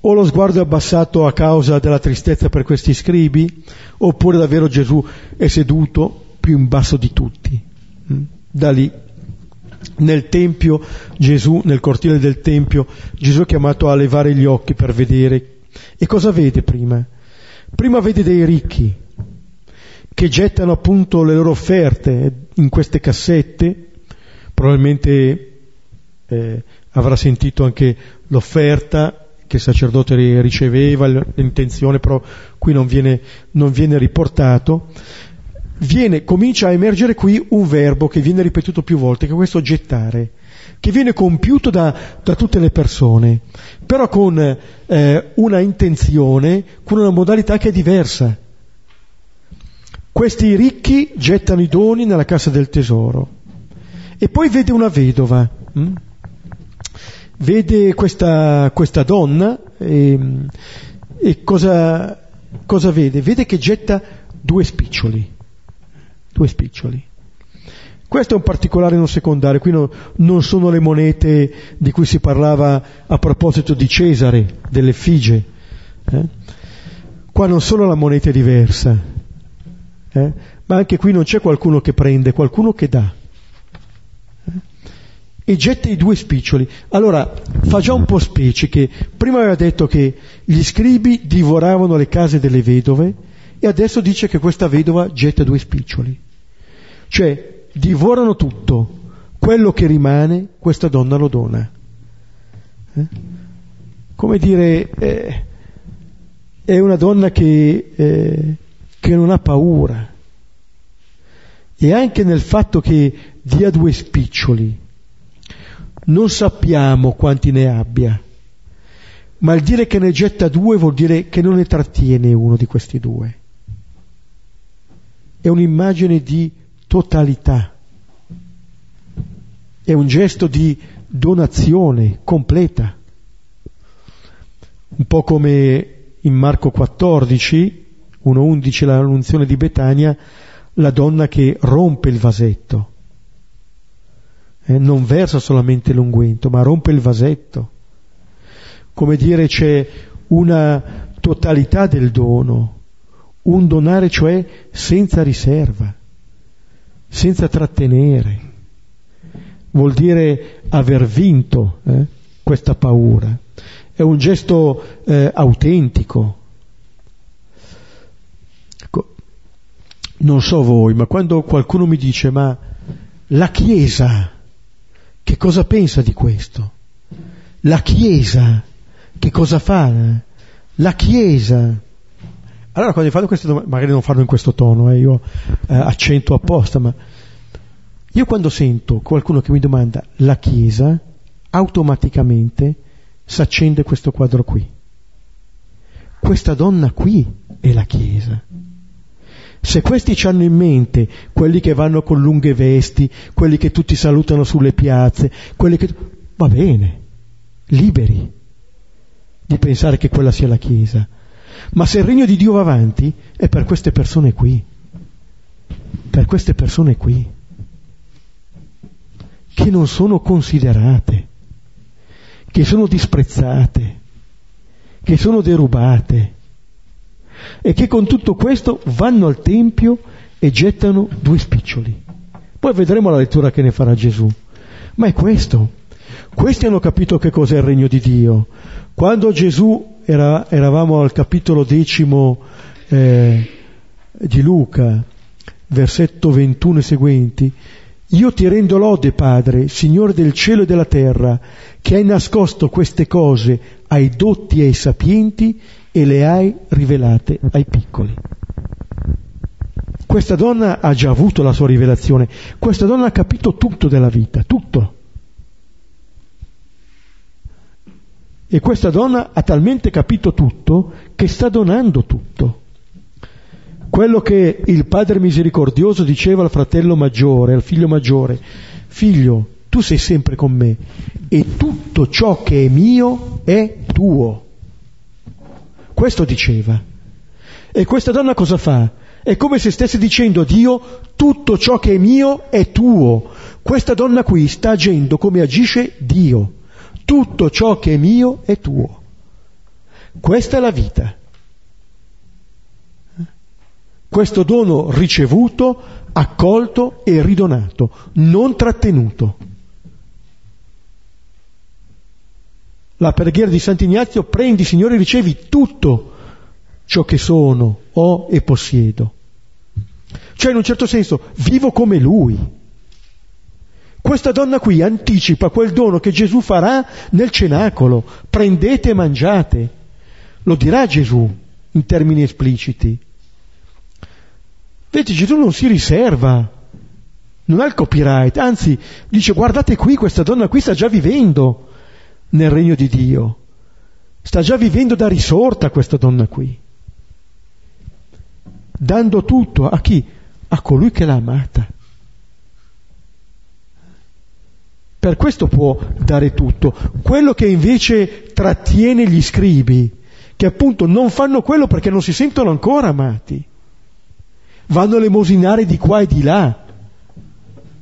o lo sguardo è abbassato a causa della tristezza per questi scribi, oppure davvero Gesù è seduto più in basso di tutti. Da lì, nel Tempio, Gesù, nel cortile del Tempio, Gesù è chiamato a levare gli occhi per vedere. E cosa vede prima? Prima vede dei ricchi che gettano appunto le loro offerte in queste cassette, probabilmente eh, avrà sentito anche l'offerta che il sacerdote riceveva, l'intenzione, però qui non viene, non viene riportato. Viene, comincia a emergere qui un verbo che viene ripetuto più volte, che è questo gettare, che viene compiuto da, da tutte le persone, però con eh, una intenzione, con una modalità che è diversa. Questi ricchi gettano i doni nella cassa del tesoro. E poi vede una vedova, hm? vede questa, questa donna e, e cosa, cosa vede? Vede che getta due spiccioli, due spiccioli. Questo è un particolare non secondario, qui no, non sono le monete di cui si parlava a proposito di Cesare, dell'effigie. Eh? Qua non solo la moneta è diversa, eh? ma anche qui non c'è qualcuno che prende, qualcuno che dà. Eh? e getta i due spiccioli. Allora fa già un po' specie che prima aveva detto che gli scribi divoravano le case delle vedove e adesso dice che questa vedova getta due spiccioli, cioè divorano tutto, quello che rimane questa donna lo dona. Eh? Come dire, eh, è una donna che, eh, che non ha paura, e anche nel fatto che dia due spiccioli non sappiamo quanti ne abbia, ma il dire che ne getta due vuol dire che non ne trattiene uno di questi due. È un'immagine di totalità, è un gesto di donazione completa, un po' come in Marco quattordici, uno undici, l'Annunzione di Betania, la donna che rompe il vasetto, eh, non versa solamente l'unguento, ma rompe il vasetto. Come dire, c'è una totalità del dono, un donare cioè senza riserva, senza trattenere. Vuol dire aver vinto eh, questa paura. È un gesto eh, autentico. Non so voi, ma quando qualcuno mi dice ma la Chiesa che cosa pensa di questo? La Chiesa che cosa fa? La Chiesa. Allora quando mi fanno queste domande, magari non fanno in questo tono, eh, io eh, accento apposta, ma io quando sento qualcuno che mi domanda la Chiesa, automaticamente si accende questo quadro qui. Questa donna qui è la Chiesa. Se questi ci hanno in mente, quelli che vanno con lunghe vesti, quelli che tutti salutano sulle piazze, quelli che... va bene, liberi di pensare che quella sia la Chiesa. Ma se il regno di Dio va avanti, è per queste persone qui. Per queste persone qui. Che non sono considerate, che sono disprezzate, che sono derubate, e che con tutto questo vanno al Tempio e gettano due spiccioli. Poi vedremo la lettura che ne farà Gesù, ma è questo. Questi hanno capito che cos'è il regno di Dio. Quando Gesù era, eravamo al capitolo decimo eh, di Luca, versetto ventuno e seguenti: io ti rendo lode, Padre, Signore del cielo e della terra, che hai nascosto queste cose ai dotti e ai sapienti e le hai rivelate ai piccoli. Questa donna ha già avuto la sua rivelazione, questa donna ha capito tutto della vita, tutto. E questa donna ha talmente capito tutto che sta donando tutto. Quello che il padre misericordioso diceva al fratello maggiore, al figlio maggiore: figlio, tu sei sempre con me e tutto ciò che è mio è tuo. Questo diceva. E questa donna cosa fa? È come se stesse dicendo a Dio: tutto ciò che è mio è tuo. Questa donna qui sta agendo come agisce Dio: tutto ciò che è mio è tuo. Questa è la vita. Questo dono ricevuto, accolto e ridonato, non trattenuto. La preghiera di Sant'Ignazio: prendi, Signore, ricevi tutto ciò che sono, ho e possiedo. Cioè, in un certo senso, vivo come Lui. Questa donna qui anticipa quel dono che Gesù farà nel cenacolo: prendete e mangiate. Lo dirà Gesù in termini espliciti. Vedete, Gesù non si riserva, non ha il copyright, anzi dice: guardate qui, questa donna qui sta già vivendo nel regno di Dio, sta già vivendo da risorta questa donna qui, dando tutto a chi? A colui che l'ha amata. Per questo può dare tutto. Quello che invece trattiene gli scribi, che appunto non fanno quello perché non si sentono ancora amati, vanno a lemosinare di qua e di là,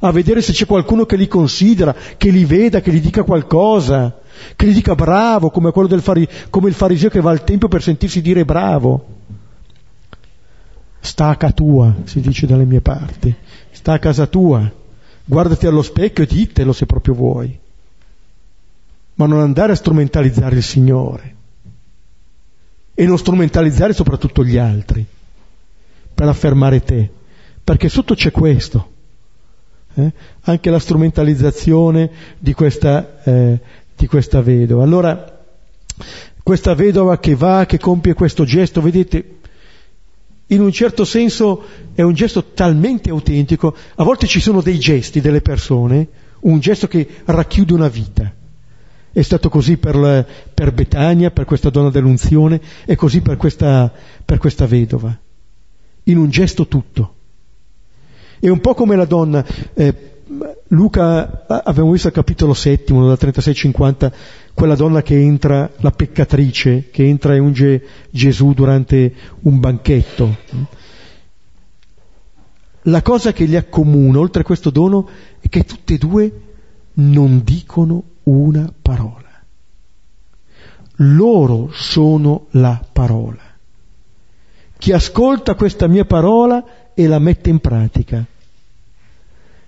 a vedere se c'è qualcuno che li considera, che li veda, che gli dica qualcosa, che gli dica bravo, come quello del fari, come il fariseo che va al tempio per sentirsi dire bravo. Sta a casa tua, si dice dalle mie parti, sta a casa tua, guardati allo specchio e ditelo se proprio vuoi, ma non andare a strumentalizzare il Signore e non strumentalizzare soprattutto gli altri per affermare te, perché sotto c'è questo, eh? anche la strumentalizzazione di questa, eh, di questa vedova. Allora questa vedova che va, che compie questo gesto, vedete, in un certo senso è un gesto talmente autentico. A volte ci sono dei gesti delle persone, un gesto che racchiude una vita. È stato così per, per Betania, per questa donna dell'unzione, e così per questa, per questa vedova. In un gesto tutto. È un po' come la donna, eh, Luca, abbiamo visto al capitolo settimo, dal trentasei cinquanta, quella donna che entra, la peccatrice, che entra e unge Gesù durante un banchetto. La cosa che li accomuna, oltre a questo dono, è che tutte e due non dicono una parola. Loro sono la parola. Chi ascolta questa mia parola e la mette in pratica.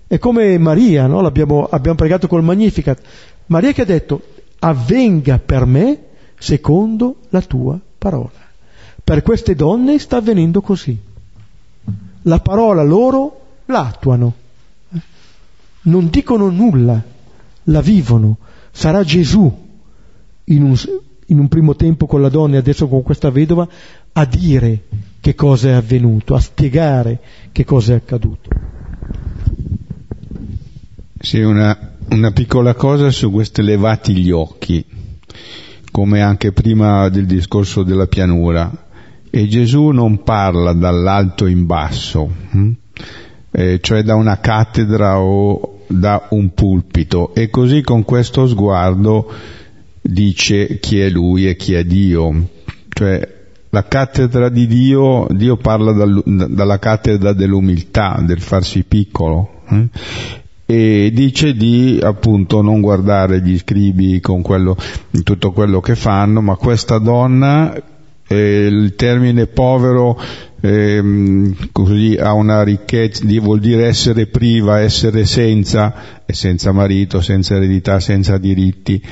È come Maria, no? L'abbiamo, abbiamo pregato col Magnificat. Maria che ha detto: avvenga per me secondo la tua parola. Per queste donne sta avvenendo così. La parola loro la attuano. Non dicono nulla, la vivono. Sarà Gesù, in un, in un primo tempo con la donna e adesso con questa vedova, a dire che cosa è avvenuto, a spiegare che cosa è accaduto. Sì, una, una piccola cosa su questo levati gli occhi, come anche prima del discorso della pianura. E Gesù non parla dall'alto in basso, hm? eh, cioè da una cattedra o da un pulpito, e così con questo sguardo dice chi è Lui e chi è Dio. Cioè la cattedra di Dio, Dio parla dal, dalla cattedra dell'umiltà, del farsi piccolo, hm? e dice di appunto non guardare gli scribi con quello, tutto quello che fanno, ma questa donna, eh, il termine povero eh, così ha una ricchezza, vuol dire essere priva, essere senza, senza marito, senza eredità, senza diritti,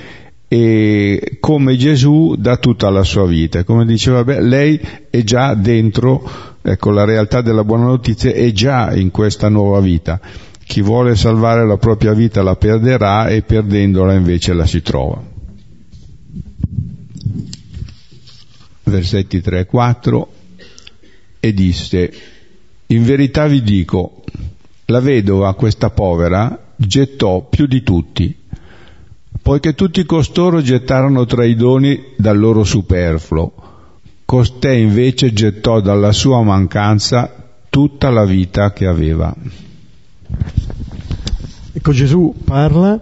e come Gesù dà tutta la sua vita, come diceva, beh, lei è già dentro, ecco, la realtà della buona notizia è già in questa nuova vita. Chi vuole salvare la propria vita la perderà, e perdendola invece la si trova. Versetti tre e quattro. E disse: in verità vi dico, la vedova, questa povera, gettò più di tutti, poiché tutti costoro gettarono tra i doni dal loro superfluo, costei invece gettò dalla sua mancanza tutta la vita che aveva. Ecco, Gesù parla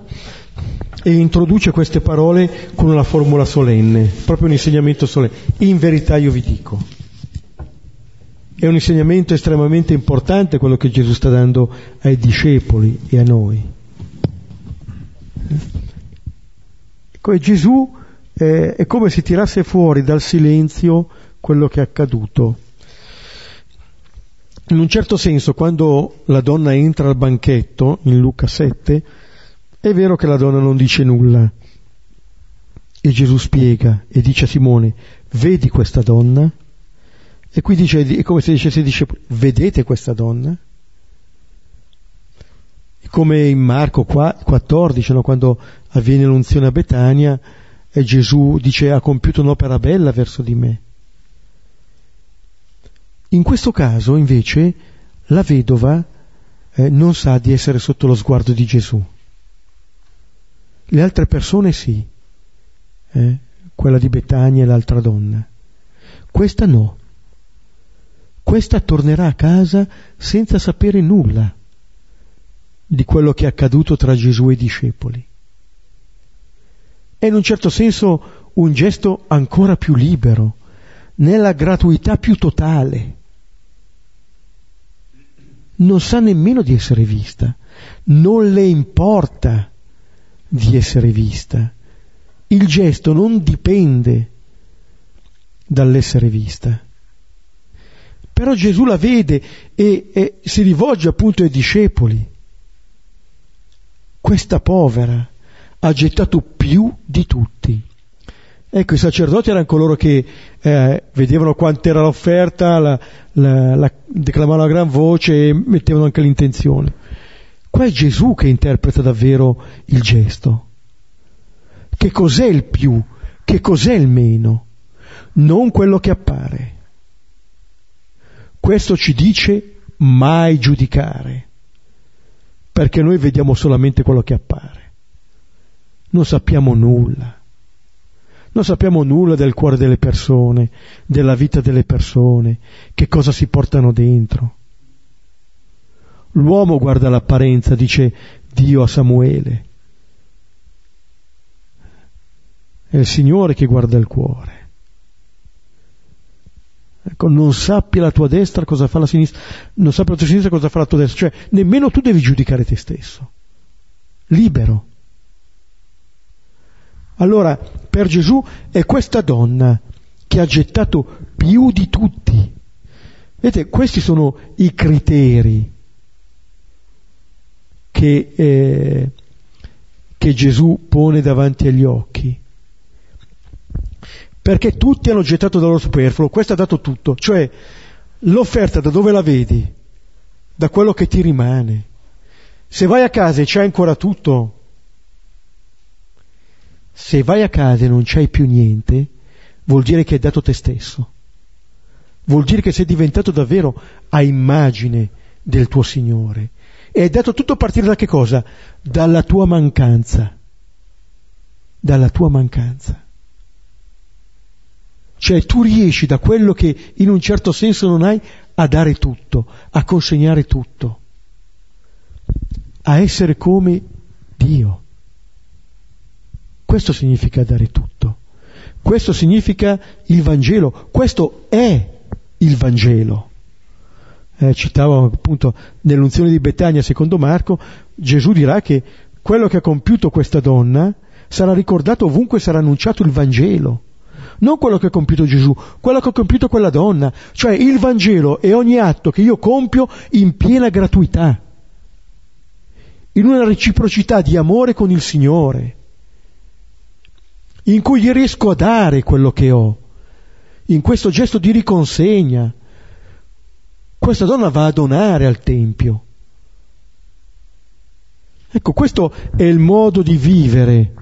e introduce queste parole con una formula solenne, proprio un insegnamento solenne. In verità io vi dico. È un insegnamento estremamente importante quello che Gesù sta dando ai discepoli e a noi. Ecco, e Gesù eh, è come se tirasse fuori dal silenzio quello che è accaduto. In un certo senso, quando la donna entra al banchetto, in Luca sette, è vero che la donna non dice nulla. E Gesù spiega e dice a Simone: vedi questa donna? E qui dice, è come se dicesse ai discepoli: vedete questa donna? E come in Marco quattordici, no, quando avviene l'unzione a Betania, e Gesù dice: ha compiuto un'opera bella verso di me. In questo caso, invece, la vedova eh, non sa di essere sotto lo sguardo di Gesù. Le altre persone sì, eh? quella di Betania e l'altra donna. Questa no. Questa tornerà a casa senza sapere nulla di quello che è accaduto tra Gesù e i discepoli. È in un certo senso un gesto ancora più libero, nella gratuità più totale. Non sa nemmeno di essere vista, non le importa di essere vista. Il gesto non dipende dall'essere vista. Però Gesù la vede e, e si rivolge appunto ai discepoli questa povera ha gettato più di tutti. Ecco, i sacerdoti erano coloro che eh, vedevano quant'era l'offerta, la, la, la declamavano a gran voce e mettevano anche l'intenzione. Qua è Gesù che interpreta davvero il gesto. Che cos'è il più? Che cos'è il meno? Non quello che appare. Questo ci dice mai giudicare, perché noi vediamo solamente quello che appare. Non sappiamo nulla. Non sappiamo nulla del cuore delle persone, della vita delle persone, che cosa si portano dentro. L'uomo guarda l'apparenza, dice Dio a Samuele. È il Signore che guarda il cuore. Ecco, non sappi la tua destra cosa fa la sinistra, non sappi la tua sinistra cosa fa la tua destra, cioè nemmeno tu devi giudicare te stesso. Libero. Allora, per Gesù è questa donna che ha gettato più di tutti. Vedete, questi sono i criteri che, eh, che Gesù pone davanti agli occhi. Perché tutti hanno gettato dal loro superfluo, questo ha dato tutto. Cioè, l'offerta da dove la vedi? Da quello che ti rimane. Se vai a casa e c'hai ancora tutto... Se vai a casa e non c'hai più niente, vuol dire che hai dato te stesso. Vuol dire che sei diventato davvero a immagine del tuo Signore. E hai dato tutto a partire da che cosa? Dalla tua mancanza. Dalla tua mancanza. Cioè tu riesci da quello che in un certo senso non hai a dare tutto, a consegnare tutto, a essere come Dio. Questo significa dare tutto. Questo significa il Vangelo. Questo è il Vangelo. Eh, citavo appunto nell'unzione di Betania, secondo Marco, Gesù dirà che quello che ha compiuto questa donna sarà ricordato ovunque sarà annunciato il Vangelo. Non quello che ha compiuto Gesù, quello che ha compiuto quella donna. Cioè il Vangelo è ogni atto che io compio in piena gratuità, in una reciprocità di amore con il Signore, in cui gli riesco a dare quello che ho, in questo gesto di riconsegna. Questa donna va a donare al Tempio. Ecco, questo è il modo di vivere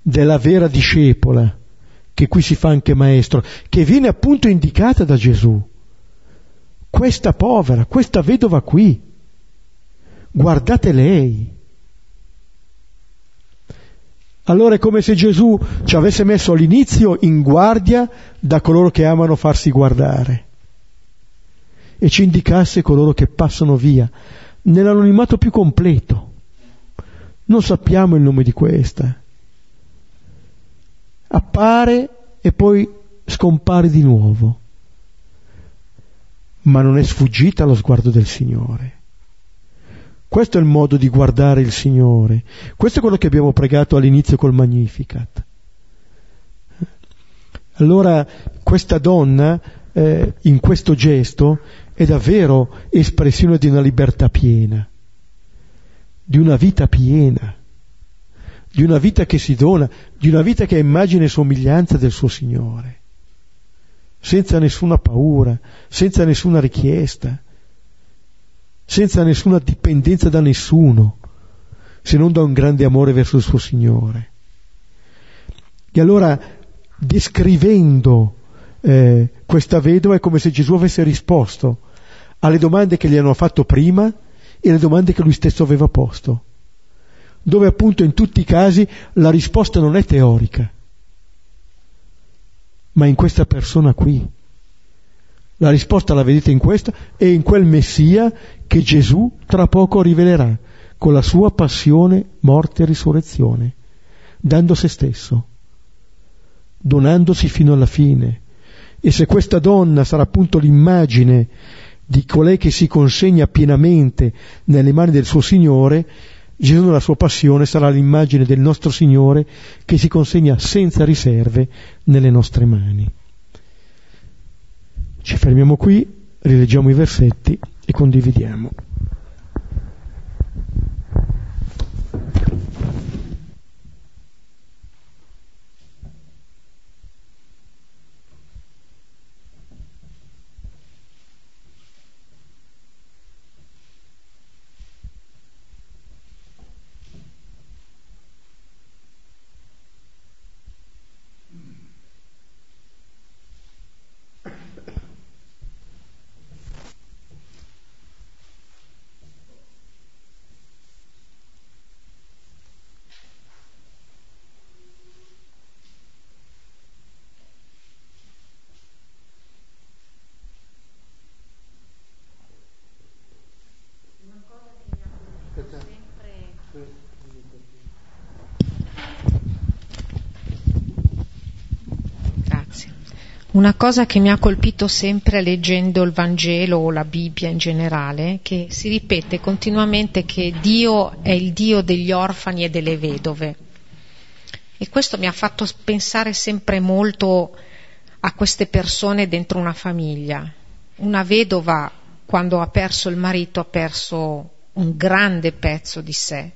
della vera discepola, che qui si fa anche maestro, che viene appunto indicata da Gesù. Questa povera, questa vedova qui, guardate lei. Allora è come se Gesù ci avesse messo all'inizio in guardia da coloro che amano farsi guardare e ci indicasse coloro che passano via nell'anonimato più completo. Non sappiamo il nome di questa. Appare e poi scompare di nuovo, ma non è sfuggita allo sguardo del Signore. Questo è il modo di guardare il Signore. Questo è quello che abbiamo pregato all'inizio col Magnificat. Allora questa donna eh, in questo gesto è davvero espressione di una libertà piena, di una vita piena, di una vita che si dona, di una vita che è immagine e somiglianza del suo Signore, senza nessuna paura, senza nessuna richiesta, senza nessuna dipendenza da nessuno, se non da un grande amore verso il suo Signore. E allora, descrivendo eh, questa vedova, è come se Gesù avesse risposto alle domande che gli hanno fatto prima e alle domande che lui stesso aveva posto, dove appunto in tutti i casi la risposta non è teorica, ma in questa persona qui. La risposta la vedete in questa e in quel Messia che Gesù tra poco rivelerà con la sua passione, morte e risurrezione, dando se stesso, donandosi fino alla fine. E se questa donna sarà appunto l'immagine di colei che si consegna pienamente nelle mani del suo Signore, Gesù nella sua passione sarà l'immagine del nostro Signore che si consegna senza riserve nelle nostre mani. Ci fermiamo qui, rileggiamo i versetti e condividiamo. Una cosa che mi ha colpito sempre leggendo il Vangelo o la Bibbia in generale, che si ripete continuamente che Dio è il Dio degli orfani e delle vedove. E questo mi ha fatto pensare sempre molto a queste persone dentro una famiglia. Una vedova, quando ha perso il marito, ha perso un grande pezzo di sé.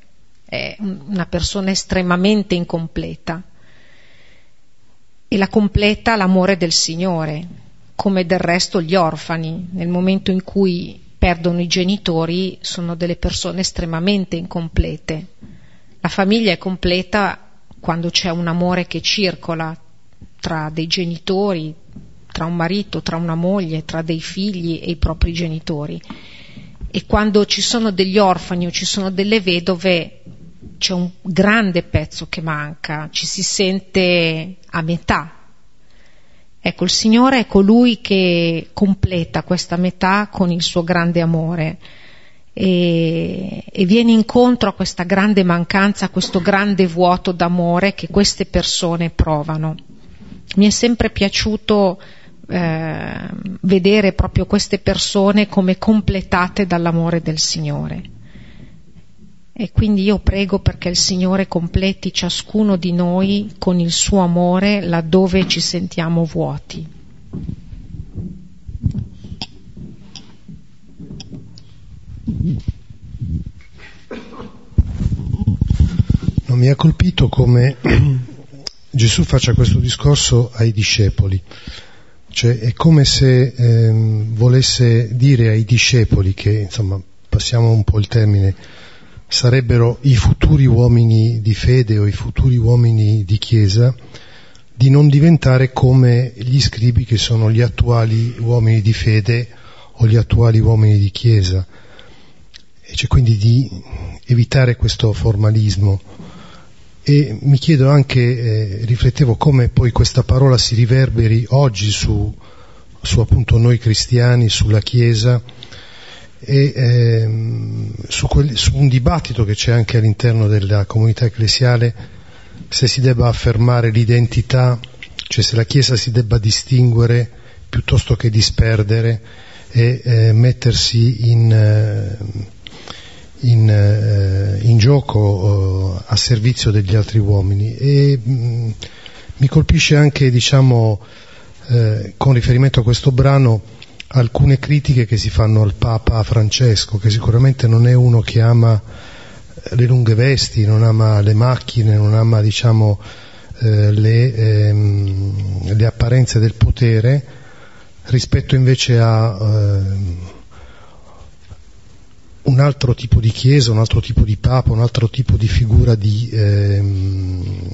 È una persona estremamente incompleta. E la completa l'amore del Signore, come del resto gli orfani, nel momento in cui perdono i genitori sono delle persone estremamente incomplete. La famiglia è completa quando c'è un amore che circola tra dei genitori, tra un marito, tra una moglie, tra dei figli e i propri genitori. E quando ci sono degli orfani o ci sono delle vedove c'è un grande pezzo che manca, ci si sente a metà. Ecco, il Signore è colui che completa questa metà con il suo grande amore e, e viene incontro a questa grande mancanza, a questo grande vuoto d'amore che queste persone provano. Mi è sempre piaciuto eh, vedere proprio queste persone come completate dall'amore del Signore. E quindi io prego perché il Signore completi ciascuno di noi con il suo amore laddove ci sentiamo vuoti. No, mi ha colpito come Gesù faccia questo discorso ai discepoli. Cioè è come se eh, volesse dire ai discepoli che, insomma, passiamo un po' il termine, sarebbero i futuri uomini di fede o i futuri uomini di chiesa, di non diventare come gli scribi che sono gli attuali uomini di fede o gli attuali uomini di chiesa, e cioè quindi di evitare questo formalismo. E mi chiedo anche, eh, riflettevo come poi questa parola si riverberi oggi su, su appunto noi cristiani, sulla chiesa, e ehm, su, quel, su un dibattito che c'è anche all'interno della comunità ecclesiale, se si debba affermare l'identità, cioè se la Chiesa si debba distinguere piuttosto che disperdere e eh, mettersi in, eh, in, eh, in gioco eh, a servizio degli altri uomini. E mh, mi colpisce anche, diciamo, eh, con riferimento a questo brano, alcune critiche che si fanno al Papa Francesco, che sicuramente non è uno che ama le lunghe vesti, non ama le macchine, non ama, diciamo, eh, le, ehm, le apparenze del potere, rispetto invece a ehm, un altro tipo di chiesa, un altro tipo di papa, un altro tipo di figura di, ehm,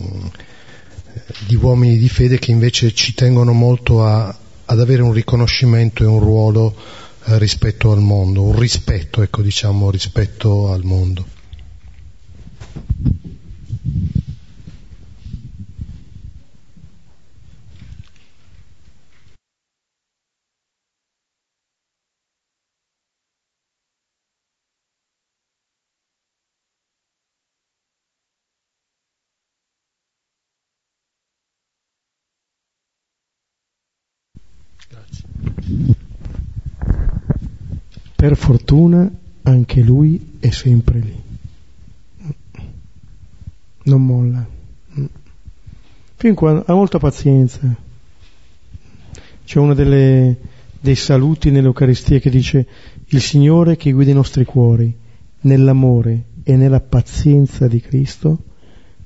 di uomini di fede che invece ci tengono molto a ad avere un riconoscimento e un ruolo eh, rispetto al mondo, un rispetto, ecco, diciamo, rispetto al mondo. Per fortuna anche lui è sempre lì, non molla, fin quando ha molta pazienza. C'è uno delle, dei saluti nell'Eucaristia che dice: il Signore che guida i nostri cuori nell'amore e nella pazienza di Cristo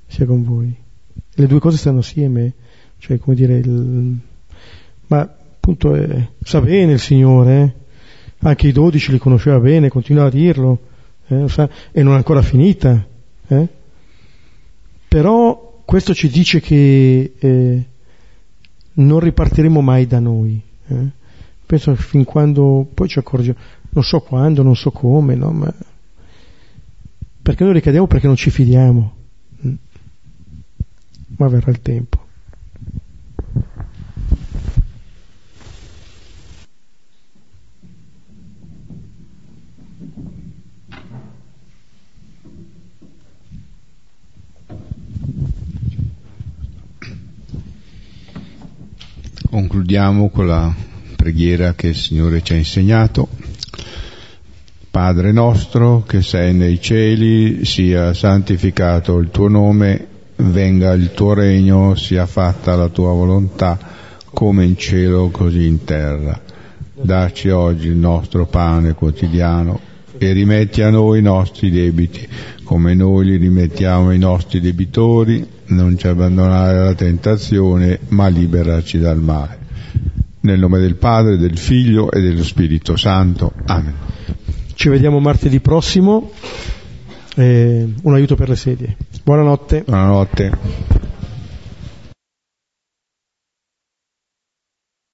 sia con voi. Le due cose stanno assieme, cioè, come dire, il, ma appunto eh, sa bene il Signore, eh? Anche i dodici li conosceva bene, continuava a dirlo, eh, e non è ancora finita. Eh? Però questo ci dice che eh, non ripartiremo mai da noi. Eh? Penso che fin quando poi ci accorgiamo, non so quando, non so come, no? Ma perché noi ricadiamo? Perché non ci fidiamo. Mm. Ma verrà il tempo. Concludiamo con la preghiera che il Signore ci ha insegnato. Padre nostro, che sei nei cieli, sia santificato il tuo nome, venga il tuo regno, sia fatta la tua volontà, come in cielo così in terra. Dacci oggi il nostro pane quotidiano e rimetti a noi i nostri debiti, come noi li rimettiamo ai nostri debitori. Non ci abbandonare alla tentazione, ma liberaci dal male. Nel nome del Padre, del Figlio e dello Spirito Santo. Amen. Ci vediamo martedì prossimo. Eh, un aiuto per le sedie. Buonanotte. Buonanotte.